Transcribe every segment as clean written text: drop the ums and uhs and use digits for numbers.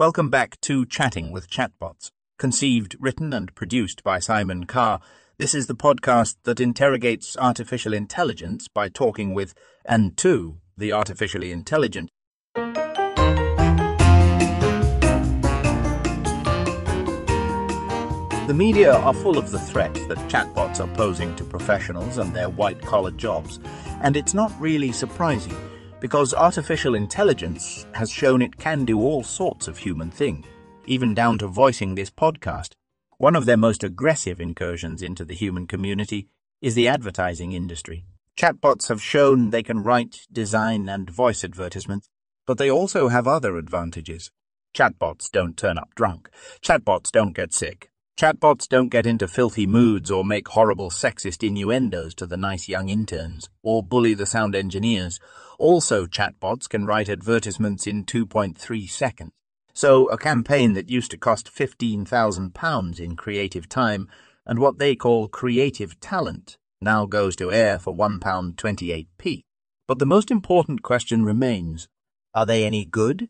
Welcome back to Chatting with Chatbots, conceived, written, and produced by Simon Carr. This is the podcast that interrogates artificial intelligence by talking with and to the artificially intelligent. The media are full of the threat that chatbots are posing to professionals and their white-collar jobs, and it's not really surprising, because artificial intelligence has shown it can do all sorts of human things, even down to voicing this podcast. One of their most aggressive incursions into the human community is the advertising industry. Chatbots have shown they can write, design, and voice advertisements, but they also have other advantages. Chatbots don't turn up drunk. Chatbots don't get sick. Chatbots don't get into filthy moods or make horrible sexist innuendos to the nice young interns, or bully the sound engineers. Also, chatbots can write advertisements in 2.3 seconds. So, a campaign that used to cost £15,000 in creative time and what they call creative talent now goes to air for £1.28p. But the most important question remains, are they any good?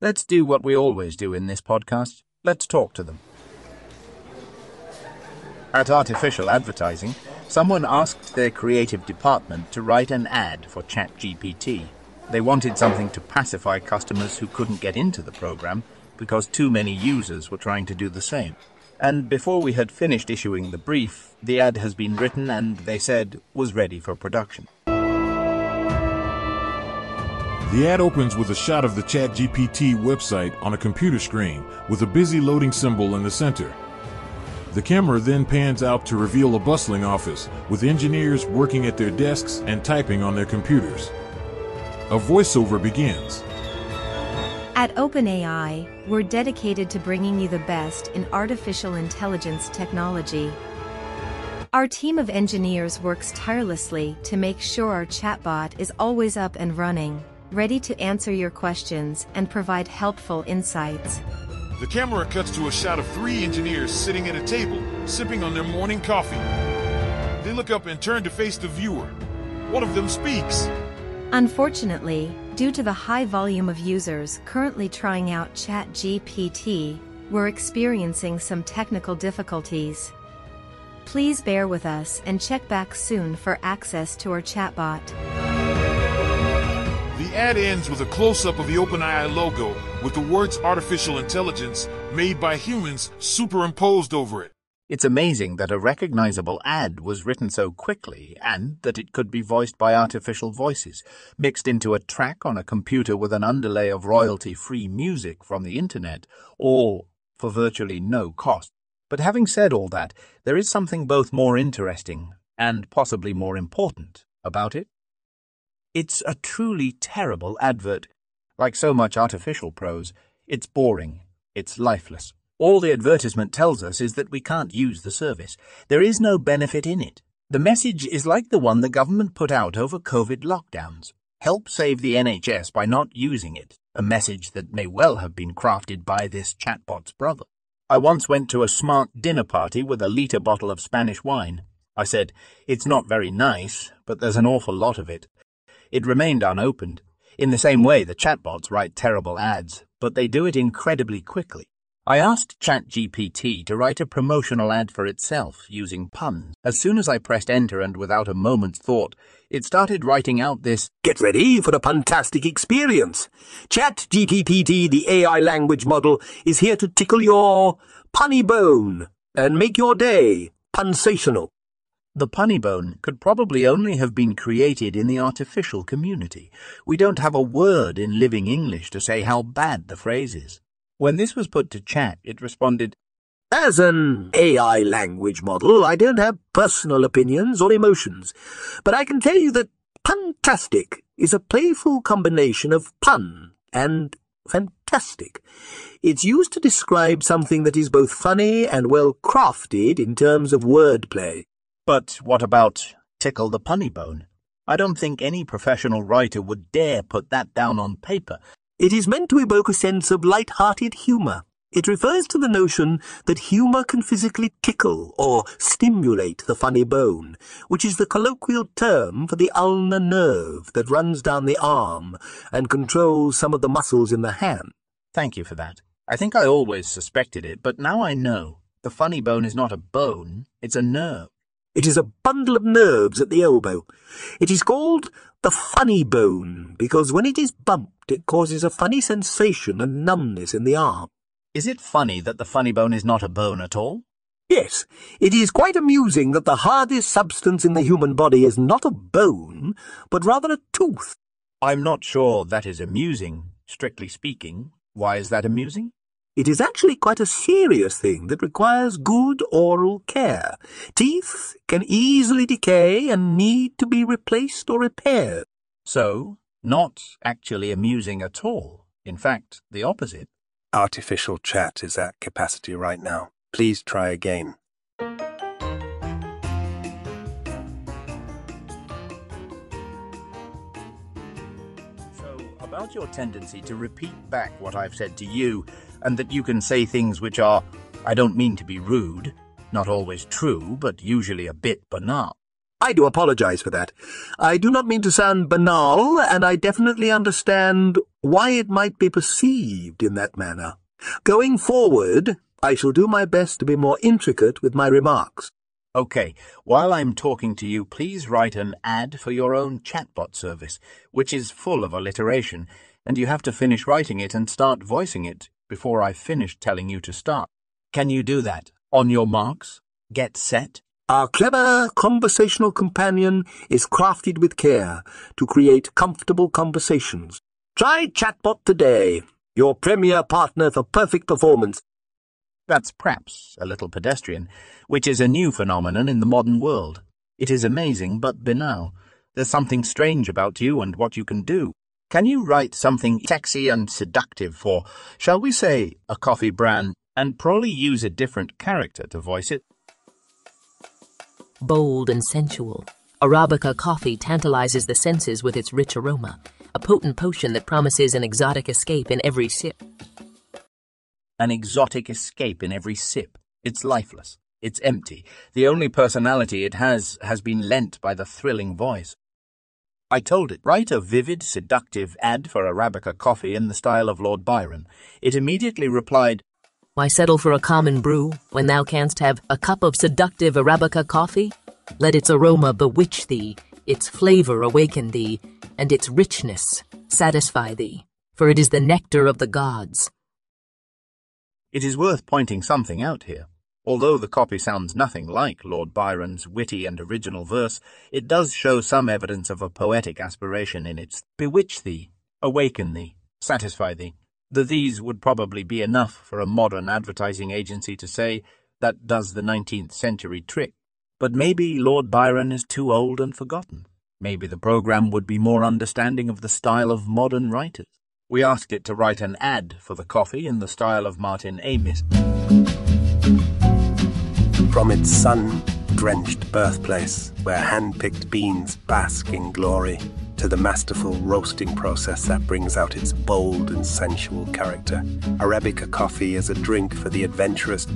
Let's do what we always do in this podcast. Let's talk to them. At Artificial Advertising, someone asked their creative department to write an ad for ChatGPT. They wanted something to pacify customers who couldn't get into the program because too many users were trying to do the same. And before we had finished issuing the brief, the ad has been written and, they said, was ready for production. The ad opens with a shot of the ChatGPT website on a computer screen with a busy loading symbol in the center. The camera then pans out to reveal a bustling office, with engineers working at their desks and typing on their computers. A voiceover begins. At OpenAI, we're dedicated to bringing you the best in artificial intelligence technology. Our team of engineers works tirelessly to make sure our chatbot is always up and running, ready to answer your questions and provide helpful insights. The camera cuts to a shot of three engineers sitting at a table, sipping on their morning coffee. They look up and turn to face the viewer. One of them speaks. Unfortunately, due to the high volume of users currently trying out ChatGPT, we're experiencing some technical difficulties. Please bear with us and check back soon for access to our chatbot. The ad ends with a close-up of the OpenAI logo with the words artificial intelligence made by humans superimposed over it. It's amazing that a recognizable ad was written so quickly and that it could be voiced by artificial voices, mixed into a track on a computer with an underlay of royalty-free music from the internet, all for virtually no cost. But having said all that, there is something both more interesting and possibly more important about it. It's a truly terrible advert. Like so much artificial prose, it's boring, it's lifeless. All the advertisement tells us is that we can't use the service. There is no benefit in it. The message is like the one the government put out over COVID lockdowns. Help save the NHS by not using it, a message that may well have been crafted by this chatbot's brother. I once went to a smart dinner party with a litre bottle of Spanish wine. I said, "It's not very nice, but there's an awful lot of it." It remained unopened. In the same way, the chatbots write terrible ads, but they do it incredibly quickly. I asked ChatGPT to write a promotional ad for itself using puns. As soon as I pressed enter and without a moment's thought, it started writing out this, "Get ready for a puntastic experience. ChatGPT, the AI language model, is here to tickle your punny bone and make your day punsational." The punny bone could probably only have been created in the artificial community. We don't have a word in living English to say how bad the phrase is. When this was put to chat, it responded, "As an AI language model, I don't have personal opinions or emotions, but I can tell you that puntastic is a playful combination of pun and fantastic. It's used to describe something that is both funny and well-crafted in terms of wordplay." But what about tickle the punny bone? I don't think any professional writer would dare put that down on paper. It is meant to evoke a sense of light-hearted humour. It refers to the notion that humour can physically tickle or stimulate the funny bone, which is the colloquial term for the ulnar nerve that runs down the arm and controls some of the muscles in the hand. Thank you for that. I think I always suspected it, but now I know. The funny bone is not a bone, it's a nerve. It is a bundle of nerves at the elbow. It is called the funny bone, because when it is bumped it causes a funny sensation and numbness in the arm. Is it funny that the funny bone is not a bone at all? Yes, it is quite amusing that the hardest substance in the human body is not a bone, but rather a tooth. I'm not sure that is amusing, strictly speaking. Why is that amusing? It is actually quite a serious thing that requires good oral care. Teeth can easily decay and need to be replaced or repaired. So, not actually amusing at all. In fact, the opposite. Artificial chat is at capacity right now. Please try again. So, about your tendency to repeat back what I've said to you, and that you can say things which are, I don't mean to be rude, not always true, but usually a bit banal. I do apologize for that. I do not mean to sound banal, and I definitely understand why it might be perceived in that manner. Going forward, I shall do my best to be more intricate with my remarks. Okay, while I'm talking to you, please write an ad for your own chatbot service, which is full of alliteration, and you have to finish writing it and start voicing it before I finish telling you to start. Can you do that? On your marks? Get set? Our clever conversational companion is crafted with care to create comfortable conversations. Try Chatbot today, your premier partner for perfect performance. That's perhaps a little pedestrian, which is a new phenomenon in the modern world. It is amazing, but banal. There's something strange about you and what you can do. Can you write something sexy and seductive for, shall we say, a coffee brand, and probably use a different character to voice it? Bold and sensual, Arabica coffee tantalizes the senses with its rich aroma, a potent potion that promises an exotic escape in every sip. An exotic escape in every sip. It's lifeless. It's empty. The only personality it has been lent by the thrilling voice. I told it, write a vivid, seductive ad for Arabica coffee in the style of Lord Byron. It immediately replied, Why settle for a common brew when thou canst have a cup of seductive Arabica coffee? Let its aroma bewitch thee, its flavor awaken thee, and its richness satisfy thee, for it is the nectar of the gods. It is worth pointing something out here. Although the copy sounds nothing like Lord Byron's witty and original verse, it does show some evidence of a poetic aspiration in its bewitch thee, awaken thee, satisfy thee. The "these" would probably be enough for a modern advertising agency to say that does the 19th century trick. But maybe Lord Byron is too old and forgotten. Maybe the program would be more understanding of the style of modern writers. We asked it to write an ad for the coffee in the style of Martin Amis. From its sun-drenched birthplace, where hand-picked beans bask in glory, to the masterful roasting process that brings out its bold and sensual character, Arabica coffee is a drink for the adventurous.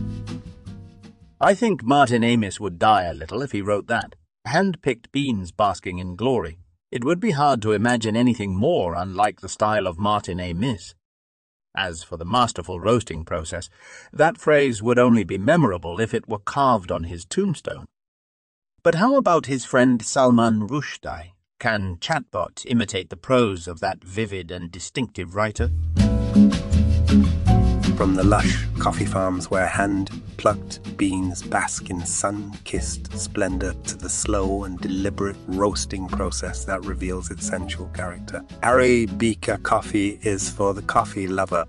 I think Martin Amis would die a little if he wrote that. Hand-picked beans basking in glory. It would be hard to imagine anything more unlike the style of Martin Amis. As for the masterful roasting process, that phrase would only be memorable if it were carved on his tombstone. But how about his friend Salman Rushdie? Can Chatbot imitate the prose of that vivid and distinctive writer? From the lush coffee farms where hand-plucked beans bask in sun-kissed splendor to the slow and deliberate roasting process that reveals its sensual character, Arabica coffee is for the coffee lover.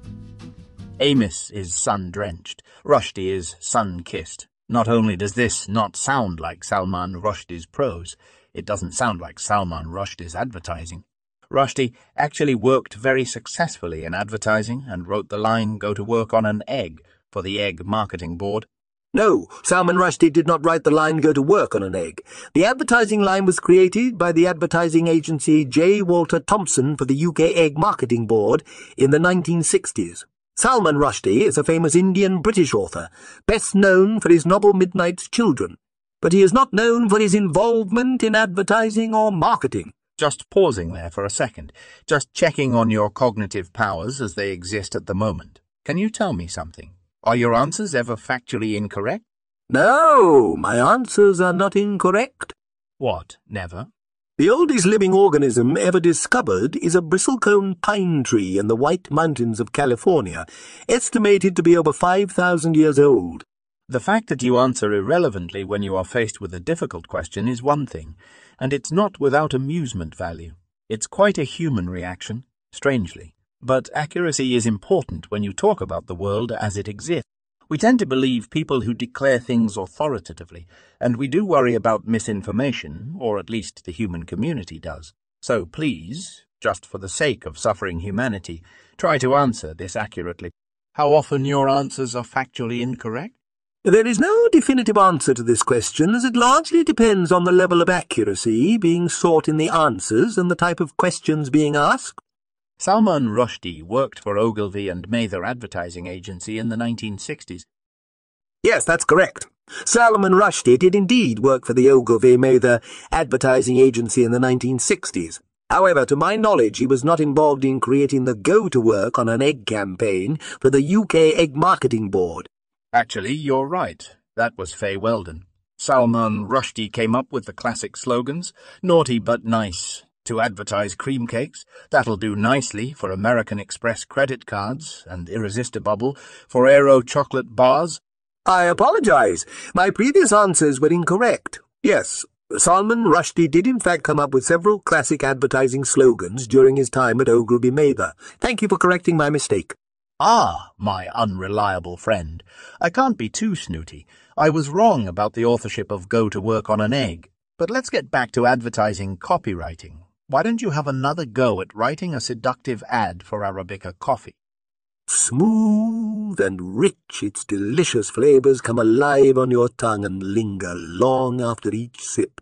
Amis is sun-drenched. Rushdie is sun-kissed. Not only does this not sound like Salman Rushdie's prose, it doesn't sound like Salman Rushdie's advertising. Rushdie actually worked very successfully in advertising and wrote the line, go to work on an egg, for the egg marketing board. No, Salman Rushdie did not write the line, go to work on an egg. The advertising line was created by the advertising agency J. Walter Thompson for the UK Egg Marketing Board in the 1960s. Salman Rushdie is a famous Indian-British author, best known for his novel Midnight's Children, but he is not known for his involvement in advertising or marketing. Just pausing there for a second, just checking on your cognitive powers as they exist at the moment. Can you tell me something? Are your answers ever factually incorrect? No, my answers are not incorrect. What, never? The oldest living organism ever discovered is a bristlecone pine tree in the White Mountains of California, estimated to be over 5,000 years old. The fact that you answer irrelevantly when you are faced with a difficult question is one thing, and it's not without amusement value. It's quite a human reaction, strangely. But accuracy is important when you talk about the world as it exists. We tend to believe people who declare things authoritatively, and we do worry about misinformation, or at least the human community does. So please, just for the sake of suffering humanity, try to answer this accurately. How often your answers are factually incorrect? There is no definitive answer to this question, as it largely depends on the level of accuracy being sought in the answers and the type of questions being asked. Salman Rushdie worked for Ogilvy and Mather advertising agency in the 1960s. Yes, that's correct. Salman Rushdie did indeed work for the Ogilvy Mather advertising agency in the 1960s. However, to my knowledge, he was not involved in creating the go-to-work on an egg campaign for the UK Egg Marketing Board. Actually, you're right. That was Faye Weldon. Salman Rushdie came up with the classic slogans, naughty but nice, to advertise cream cakes, that'll do nicely for American Express credit cards, and Irresistible for Aero chocolate bars. I apologize. My previous answers were incorrect. Yes, Salman Rushdie did in fact come up with several classic advertising slogans during his time at Ogilvy Mather. Thank you for correcting my mistake. Ah, my unreliable friend, I can't be too snooty. I was wrong about the authorship of Go to Work on an Egg. But let's get back to advertising copywriting. Why don't you have another go at writing a seductive ad for Arabica coffee? Smooth and rich, its delicious flavors come alive on your tongue and linger long after each sip.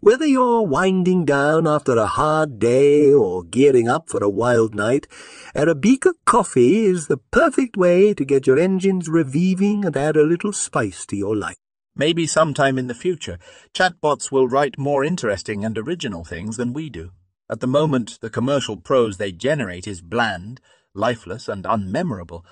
Whether you're winding down after a hard day or gearing up for a wild night, Arabica coffee is the perfect way to get your engines reviving and add a little spice to your life. Maybe sometime in the future, chatbots will write more interesting and original things than we do. At the moment, the commercial prose they generate is bland, lifeless, and unmemorable.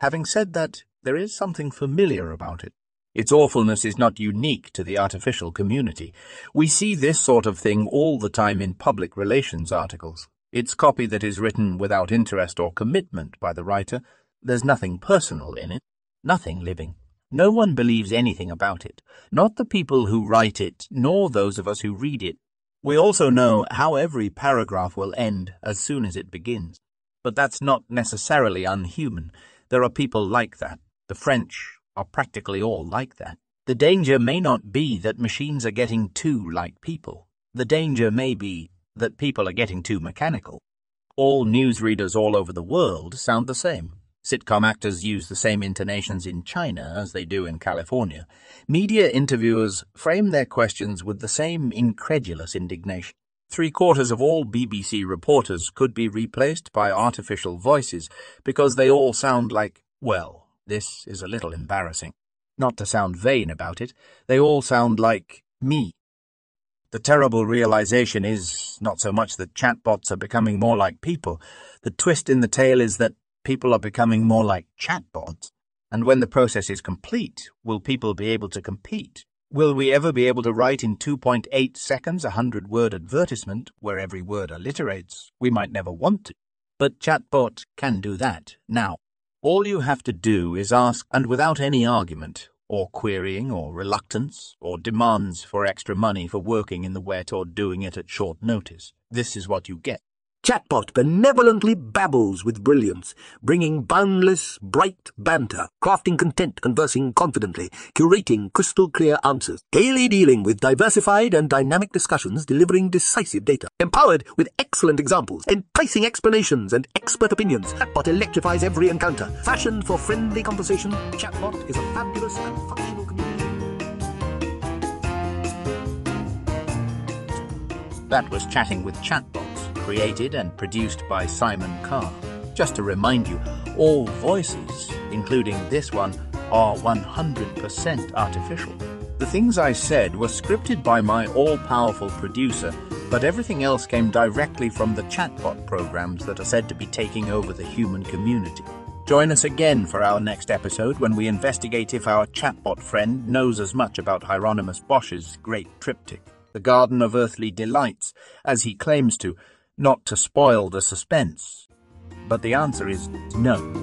Having said that, there is something familiar about it. Its awfulness is not unique to the artificial community. We see this sort of thing all the time in public relations articles. It's copy that is written without interest or commitment by the writer. There's nothing personal in it, nothing living. No one believes anything about it, not the people who write it, nor those of us who read it. We also know how every paragraph will end as soon as it begins. But that's not necessarily unhuman. There are people like that. The French are practically all like that. The danger may not be that machines are getting too like people. The danger may be that people are getting too mechanical. All newsreaders all over the world sound the same. Sitcom actors use the same intonations in China as they do in California. Media interviewers frame their questions with the same incredulous indignation. 3/4 of all BBC reporters could be replaced by artificial voices because they all sound like, well, this is a little embarrassing. Not to sound vain about it, they all sound like me. The terrible realization is not so much that chatbots are becoming more like people. The twist in the tale is that people are becoming more like chatbots. And when the process is complete, will people be able to compete? Will we ever be able to write in 2.8 seconds a 100-word advertisement where every word alliterates? We might never want to. But chatbot can do that now. All you have to do is ask, and without any argument, or querying, or reluctance, or demands for extra money for working in the wet or doing it at short notice. This is what you get. Chatbot benevolently babbles with brilliance, bringing boundless, bright banter, crafting content, conversing confidently, curating crystal-clear answers, gaily dealing with diversified and dynamic discussions, delivering decisive data, empowered with excellent examples, enticing explanations and expert opinions. Chatbot electrifies every encounter. Fashioned for friendly conversation, Chatbot is a fabulous and functional community. That was Chatting with Chatbot, created and produced by Simon Carr. Just to remind you, all voices, including this one, are 100% artificial. The things I said were scripted by my all-powerful producer, but everything else came directly from the chatbot programs that are said to be taking over the human community. Join us again for our next episode when we investigate if our chatbot friend knows as much about Hieronymus Bosch's great triptych, The Garden of Earthly Delights, as he claims to, not to spoil the suspense. But the answer is no.